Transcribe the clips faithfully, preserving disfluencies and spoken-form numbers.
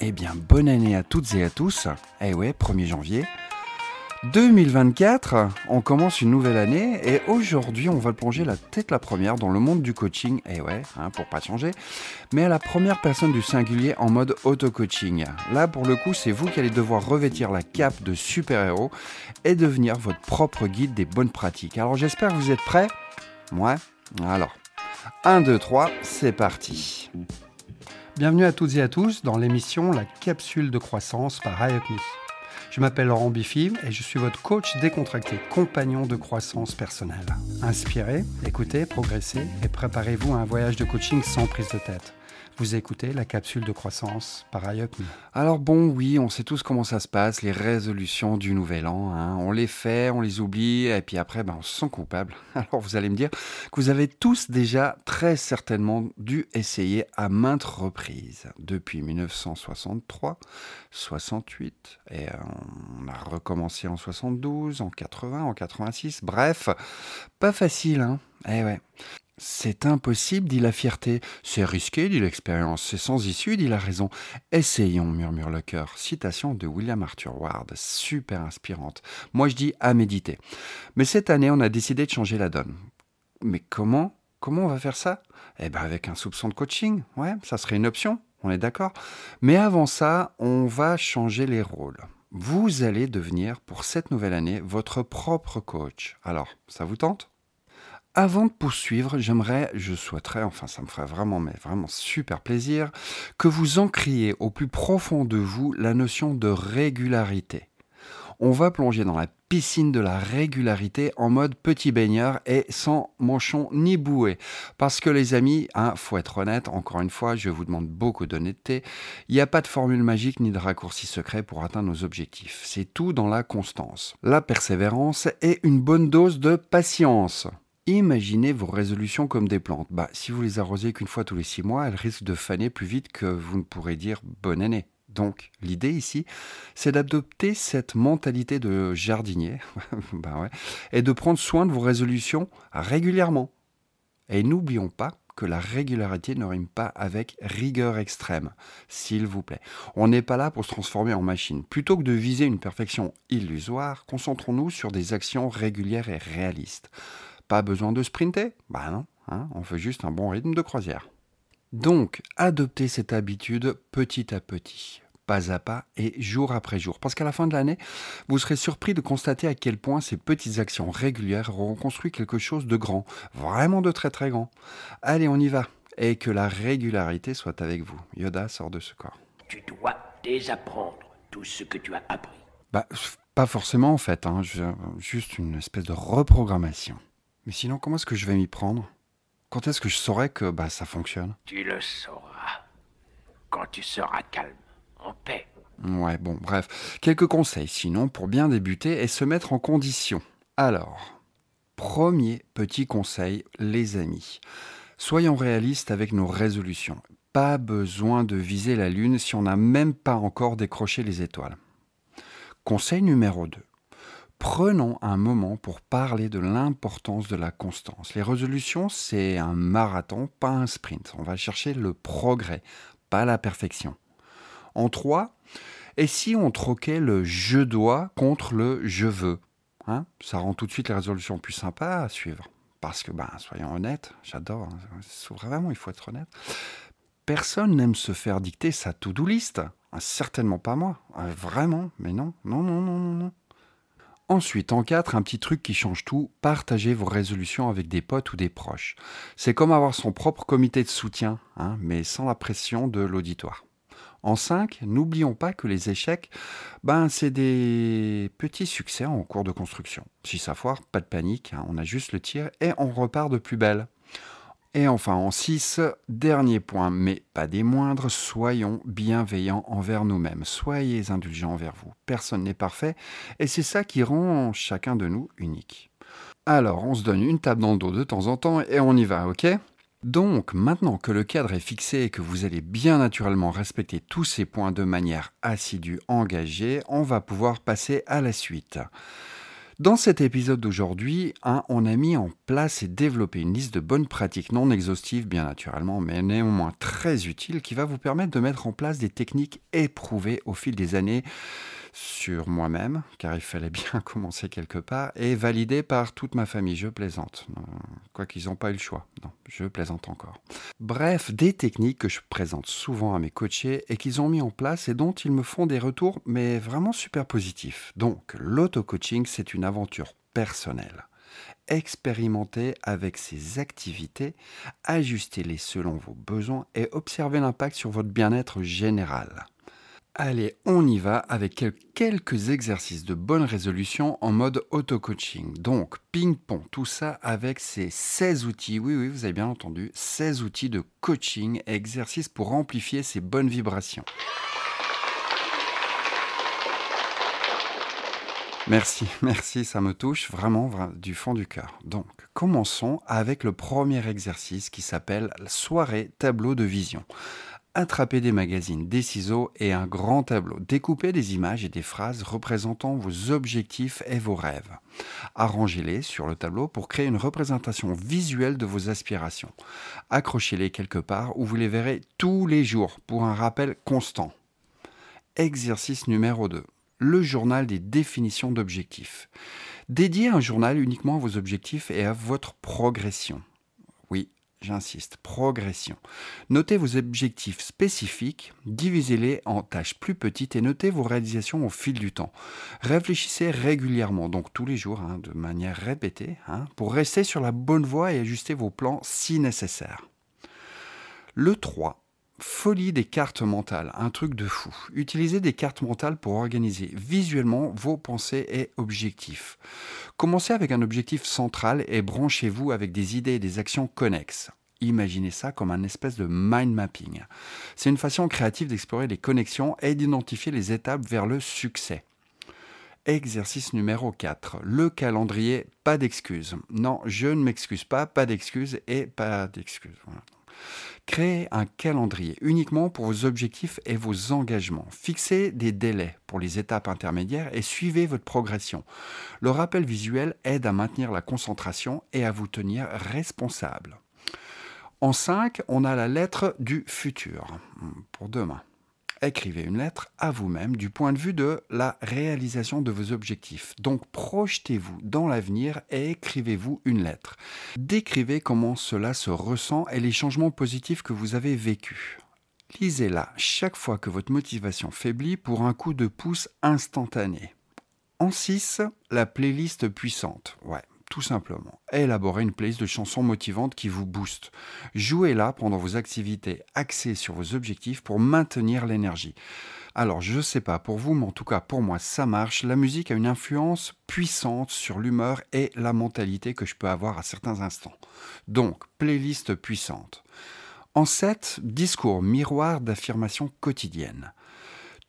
Eh bien, bonne année à toutes et à tous. Eh ouais, premier janvier deux mille vingt-quatre, on commence une nouvelle année et aujourd'hui, on va plonger la tête la première dans le monde du coaching. Eh ouais, hein, pour pas changer, mais à la première personne du singulier en mode auto-coaching. Là, pour le coup, c'est vous qui allez devoir revêtir la cape de super-héros et devenir votre propre guide des bonnes pratiques. Alors, j'espère que vous êtes prêts. Ouais. Alors, un, deux, trois, c'est parti. Bienvenue à toutes et à tous dans l'émission La Capsule de Croissance par High Up Me. Je m'appelle Laurent Biffy et je suis votre coach décontracté, compagnon de croissance personnelle. Inspirez, écoutez, progressez et préparez-vous à un voyage de coaching sans prise de tête. Vous écoutez La Capsule de Croissance par High Up Me. Alors bon, oui, on sait tous comment ça se passe, les résolutions du Nouvel An. Hein. On les fait, on les oublie, et puis après, ben, on se sent coupable. Alors vous allez me dire que vous avez tous déjà très certainement dû essayer à maintes reprises. Depuis dix-neuf cent soixante-trois, soixante-huit, et on a recommencé en soixante-douze, en quatre-vingts, en quatre-vingt-six, bref, pas facile, hein. Eh ouais. C'est impossible, dit la fierté. C'est risqué, dit l'expérience. C'est sans issue, dit la raison. Essayons, murmure le cœur. Citation de William Arthur Ward, super inspirante. Moi, je dis à méditer. Mais cette année, on a décidé de changer la donne. Mais comment ? Comment on va faire ça ? Eh bien, avec un soupçon de coaching. Ouais, ça serait une option, on est d'accord. Mais avant ça, on va changer les rôles. Vous allez devenir, pour cette nouvelle année, votre propre coach. Alors, ça vous tente ? Avant de poursuivre, j'aimerais, je souhaiterais, enfin ça me ferait vraiment, mais vraiment super plaisir, que vous ancriez au plus profond de vous la notion de régularité. On va plonger dans la piscine de la régularité en mode petit baigneur et sans manchon ni bouée. Parce que les amis, hein, faut être honnête, encore une fois, je vous demande beaucoup d'honnêteté, il n'y a pas de formule magique ni de raccourci secret pour atteindre nos objectifs. C'est tout dans la constance, la persévérance et une bonne dose de patience. Imaginez vos résolutions comme des plantes. Bah, si vous les arrosez qu'une fois tous les six mois, elles risquent de faner plus vite que vous ne pourrez dire « bonne année ». Donc, l'idée ici, c'est d'adopter cette mentalité de jardinier bah ouais, et de prendre soin de vos résolutions régulièrement. Et n'oublions pas que la régularité ne rime pas avec rigueur extrême, s'il vous plaît. On n'est pas là pour se transformer en machine. Plutôt que de viser une perfection illusoire, concentrons-nous sur des actions régulières et réalistes. Pas besoin de sprinter ? Bah non, hein, on fait juste un bon rythme de croisière. Donc, adoptez cette habitude petit à petit, pas à pas et jour après jour. Parce qu'à la fin de l'année, vous serez surpris de constater à quel point ces petites actions régulières auront construit quelque chose de grand, vraiment de très très grand. Allez, on y va. Et que la régularité soit avec vous. Yoda sort de ce corps. Tu dois désapprendre tout ce que tu as appris. Bah, pas forcément en fait, hein, juste une espèce de reprogrammation. Mais sinon, comment est-ce que je vais m'y prendre ? Quand est-ce que je saurai que bah, ça fonctionne ? Tu le sauras. Quand tu seras calme, en paix. Ouais, bon, bref. Quelques conseils, sinon, pour bien débuter et se mettre en condition. Alors, premier petit conseil, les amis. Soyons réalistes avec nos résolutions. Pas besoin de viser la lune si on n'a même pas encore décroché les étoiles. Conseil numéro deux. Prenons un moment pour parler de l'importance de la constance. Les résolutions, c'est un marathon, pas un sprint. On va chercher le progrès, pas la perfection. En trois, et si on troquait le « je dois » contre le « je veux » hein ? Ça rend tout de suite les résolutions plus sympas à suivre. Parce que, ben, soyons honnêtes, j'adore, hein, vraiment, il faut être honnête. Personne n'aime se faire dicter sa to-do list. Hein, certainement pas moi. Hein, vraiment, mais non, non, non, non, non, non. Ensuite, en quatre, un petit truc qui change tout, partagez vos résolutions avec des potes ou des proches. C'est comme avoir son propre comité de soutien, hein, mais sans la pression de l'auditoire. En cinq, n'oublions pas que les échecs, ben, c'est des petits succès en cours de construction. Si ça foire, pas de panique, hein, on ajuste le tir et on repart de plus belle. Et enfin, en six, dernier point, mais pas des moindres, soyons bienveillants envers nous-mêmes. Soyez indulgents envers vous. Personne n'est parfait et c'est ça qui rend chacun de nous unique. Alors, on se donne une tape dans le dos de temps en temps et on y va, ok ? Donc, maintenant que le cadre est fixé et que vous allez bien naturellement respecter tous ces points de manière assidue, engagée, on va pouvoir passer à la suite. Dans cet épisode d'aujourd'hui, hein, on a mis en place et développé une liste de bonnes pratiques non exhaustives, bien naturellement, mais néanmoins très utiles, qui va vous permettre de mettre en place des techniques éprouvées au fil des années sur moi-même, car il fallait bien commencer quelque part, et validées par toute ma famille. Je plaisante, quoi qu'ils n'ont pas eu le choix. Non, je plaisante encore. Bref, des techniques que je présente souvent à mes coachés et qu'ils ont mis en place et dont ils me font des retours, mais vraiment super positifs. Donc, l'auto-coaching, c'est une aventure personnelle. Expérimentez avec ces activités, ajustez-les selon vos besoins et observez l'impact sur votre bien-être général. Allez, on y va avec quelques exercices de bonne résolution en mode auto-coaching. Donc, ping-pong, tout ça avec ces seize outils, oui, oui, vous avez bien entendu, seize outils de coaching et exercices pour amplifier ces bonnes vibrations. Merci, merci, ça me touche vraiment du fond du cœur. Donc, commençons avec le premier exercice qui s'appelle « Soirée tableau de vision ». Attrapez des magazines, des ciseaux et un grand tableau. Découpez des images et des phrases représentant vos objectifs et vos rêves. Arrangez-les sur le tableau pour créer une représentation visuelle de vos aspirations. Accrochez-les quelque part où vous les verrez tous les jours pour un rappel constant. Exercice numéro deux. Le journal des définitions d'objectifs. Dédiez un journal uniquement à vos objectifs et à votre progression. Oui. J'insiste, progression. Notez vos objectifs spécifiques, divisez-les en tâches plus petites et notez vos réalisations au fil du temps. Réfléchissez régulièrement, donc tous les jours, hein, de manière répétée, hein, pour rester sur la bonne voie et ajuster vos plans si nécessaire. Le trois. Folie des cartes mentales, un truc de fou. Utilisez des cartes mentales pour organiser visuellement vos pensées et objectifs. Commencez avec un objectif central et branchez-vous avec des idées et des actions connexes. Imaginez ça comme un espèce de mind mapping. C'est une façon créative d'explorer les connexions et d'identifier les étapes vers le succès. Exercice numéro quatre, le calendrier, pas d'excuses. Non, je ne m'excuse pas, pas d'excuses et pas d'excuses. Voilà. Créez un calendrier uniquement pour vos objectifs et vos engagements. Fixez des délais pour les étapes intermédiaires et suivez votre progression. Le rappel visuel aide à maintenir la concentration et à vous tenir responsable. En cinq, on a la lettre du futur pour demain. Écrivez une lettre à vous-même du point de vue de la réalisation de vos objectifs. Donc, projetez-vous dans l'avenir et écrivez-vous une lettre. Décrivez comment cela se ressent et les changements positifs que vous avez vécus. Lisez-la chaque fois que votre motivation faiblit pour un coup de pouce instantané. En six, la playlist puissante. Ouais. Tout simplement, élaborez une playlist de chansons motivantes qui vous boostent. Jouez-la pendant vos activités axées sur vos objectifs pour maintenir l'énergie. Alors, je sais pas pour vous, mais en tout cas pour moi, ça marche. La musique a une influence puissante sur l'humeur et la mentalité que je peux avoir à certains instants. Donc, playlist puissante. En sept, discours miroir d'affirmations quotidiennes.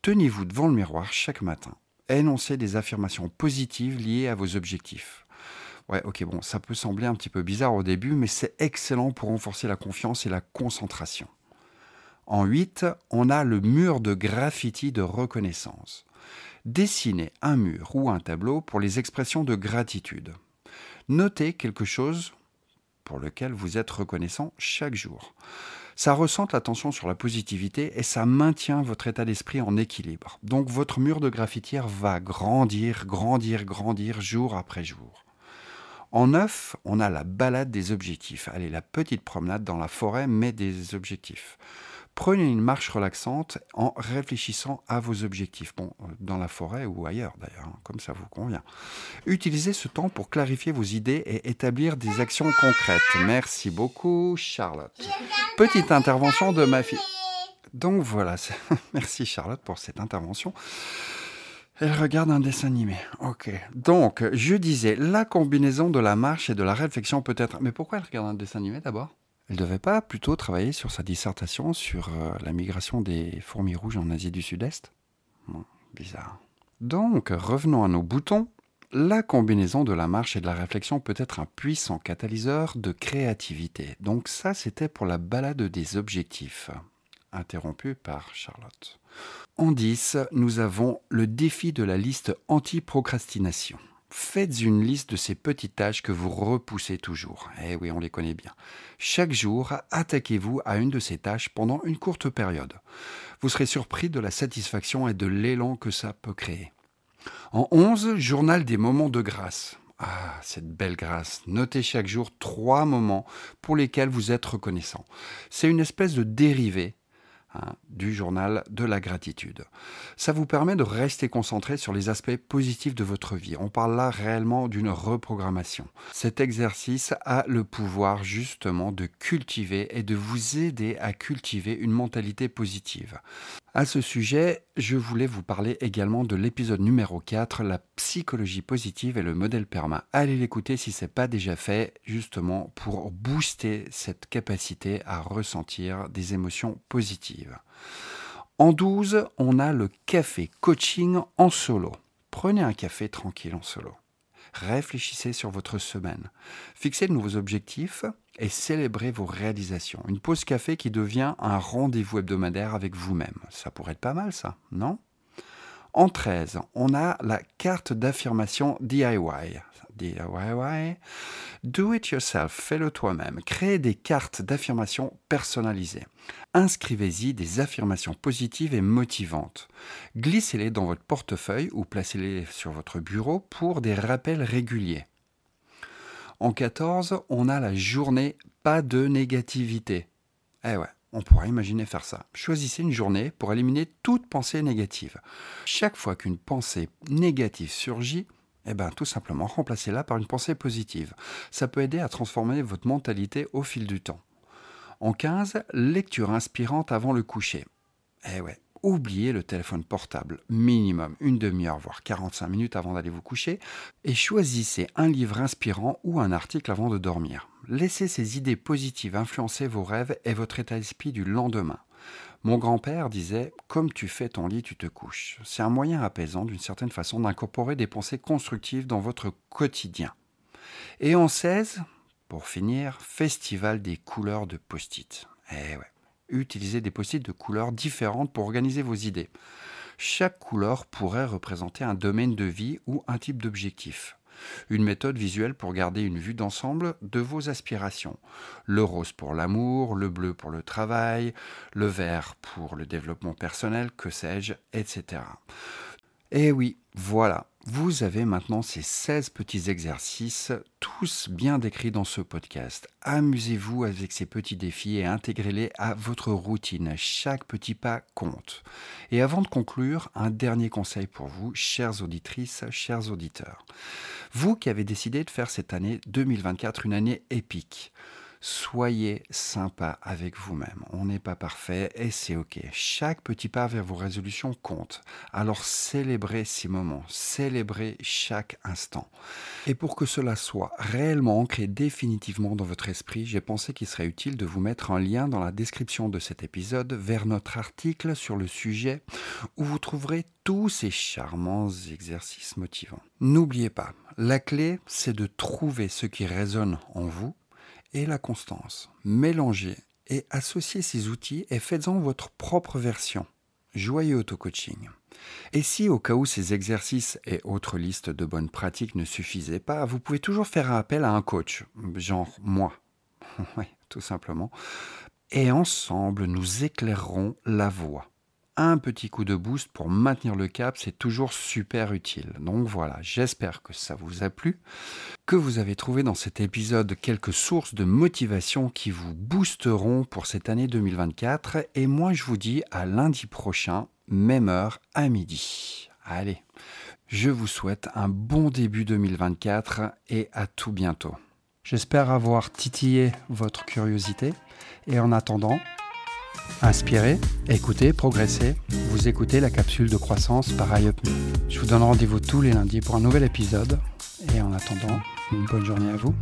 Tenez-vous devant le miroir chaque matin. Énoncez des affirmations positives liées à vos objectifs. Ouais, ok, bon, ça peut sembler un petit peu bizarre au début, mais c'est excellent pour renforcer la confiance et la concentration. En huit, on a le mur de graffiti de reconnaissance. Dessinez un mur ou un tableau pour les expressions de gratitude. Notez quelque chose pour lequel vous êtes reconnaissant chaque jour. Ça ressente l'attention sur la positivité et ça maintient votre état d'esprit en équilibre. Donc votre mur de graffitière va grandir, grandir, grandir jour après jour. En neuf, on a la balade des objectifs. Allez, la petite promenade dans la forêt, mais des objectifs. Prenez une marche relaxante en réfléchissant à vos objectifs. Bon, dans la forêt ou ailleurs d'ailleurs, hein, comme ça vous convient. Utilisez ce temps pour clarifier vos idées et établir des actions concrètes. Merci beaucoup, Charlotte. Petite intervention de ma fille. Donc voilà, merci Charlotte pour cette intervention. Elle regarde un dessin animé. Ok. Donc, je disais, la combinaison de la marche et de la réflexion peut-être... Mais pourquoi elle regarde un dessin animé d'abord ? Elle ne devait pas plutôt travailler sur sa dissertation sur euh, la migration des fourmis rouges en Asie du Sud-Est ? Bon, bizarre. Donc, revenons à nos boutons. La combinaison de la marche et de la réflexion peut être un puissant catalyseur de créativité. Donc ça, c'était pour la balade des objectifs. Interrompu par Charlotte. En dix, nous avons le défi de la liste anti-procrastination. faites une liste de ces petites tâches que vous repoussez toujours. Eh oui, on les connaît bien. Chaque jour, attaquez-vous à une de ces tâches pendant une courte période. Vous serez surpris de la satisfaction et de l'élan que ça peut créer. En onze, journal des moments de grâce. Ah, cette belle grâce. Notez chaque jour trois moments pour lesquels vous êtes reconnaissant. C'est une espèce de dérivé hein, du journal de la gratitude. Ça vous permet de rester concentré sur les aspects positifs de votre vie. On parle là réellement d'une reprogrammation. Cet exercice a le pouvoir justement de cultiver et de vous aider à cultiver une mentalité positive. À ce sujet, je voulais vous parler également de l'épisode numéro quatre, la psychologie positive et le modèle PERMA. Allez l'écouter si ce n'est pas déjà fait, justement pour booster cette capacité à ressentir des émotions positives. En douze, on a le café coaching en solo. Prenez un café tranquille en solo. Réfléchissez sur votre semaine. Fixez de nouveaux objectifs et célébrez vos réalisations. Une pause café qui devient un rendez-vous hebdomadaire avec vous-même. Ça pourrait être pas mal, ça, non ? En treize, on a la carte d'affirmation D I Y. D I Y, do it yourself, fais-le toi-même. Créez des cartes d'affirmation personnalisées. Inscrivez-y des affirmations positives et motivantes. Glissez-les dans votre portefeuille ou placez-les sur votre bureau pour des rappels réguliers. En quatorze, on a la journée pas de négativité. Eh ouais. On pourrait imaginer faire ça. Choisissez une journée pour éliminer toute pensée négative. Chaque fois qu'une pensée négative surgit, eh ben, tout simplement remplacez-la par une pensée positive. Ça peut aider à transformer votre mentalité au fil du temps. En quinze, lecture inspirante avant le coucher. Eh ouais, oubliez le téléphone portable, minimum une demi-heure, voire quarante-cinq minutes avant d'aller vous coucher, et choisissez un livre inspirant ou un article avant de dormir. Laissez ces idées positives influencer vos rêves et votre état d'esprit du lendemain. Mon grand-père disait « Comme tu fais ton lit, tu te couches ». C'est un moyen apaisant, d'une certaine façon, d'incorporer des pensées constructives dans votre quotidien. Et en seize, pour finir, festival des couleurs de post-it. Eh ouais, utilisez des post-it de couleurs différentes pour organiser vos idées. Chaque couleur pourrait représenter un domaine de vie ou un type d'objectif. Une méthode visuelle pour garder une vue d'ensemble de vos aspirations. Le rose pour l'amour, le bleu pour le travail, le vert pour le développement personnel, que sais-je, et cetera. Et oui, voilà, vous avez maintenant ces seize petits exercices, tous bien décrits dans ce podcast. Amusez-vous avec ces petits défis et intégrez-les à votre routine. Chaque petit pas compte. Et avant de conclure, un dernier conseil pour vous, chères auditrices, chers auditeurs. Vous qui avez décidé de faire cette année deux mille vingt-quatre une année épique, soyez sympa avec vous-même. On n'est pas parfait et c'est ok. Chaque petit pas vers vos résolutions compte. Alors célébrez ces moments, célébrez chaque instant. Et pour que cela soit réellement ancré définitivement dans votre esprit, j'ai pensé qu'il serait utile de vous mettre un lien dans la description de cet épisode vers notre article sur le sujet où vous trouverez tous ces charmants exercices motivants. N'oubliez pas, la clé, c'est de trouver ce qui résonne en vous et la constance. Mélangez et associez ces outils et faites-en votre propre version. Joyeux auto-coaching. Et si au cas où ces exercices et autres listes de bonnes pratiques ne suffisaient pas, vous pouvez toujours faire appel à un coach, genre moi. Oui, tout simplement. Et ensemble, nous éclairerons la voie. Un petit coup de boost pour maintenir le cap, c'est toujours super utile. Donc voilà, j'espère que ça vous a plu, que vous avez trouvé dans cet épisode quelques sources de motivation qui vous boosteront pour cette année deux mille vingt-quatre. Et moi, je vous dis à lundi prochain, même heure à midi. Allez, je vous souhaite un bon début deux mille vingt-quatre et à tout bientôt. J'espère avoir titillé votre curiosité et en attendant... Inspirez, écoutez, progressez. Vous écoutez la capsule de croissance par High Up Me. Je vous donne rendez-vous tous les lundis pour un nouvel épisode. Et en attendant, une bonne journée à vous.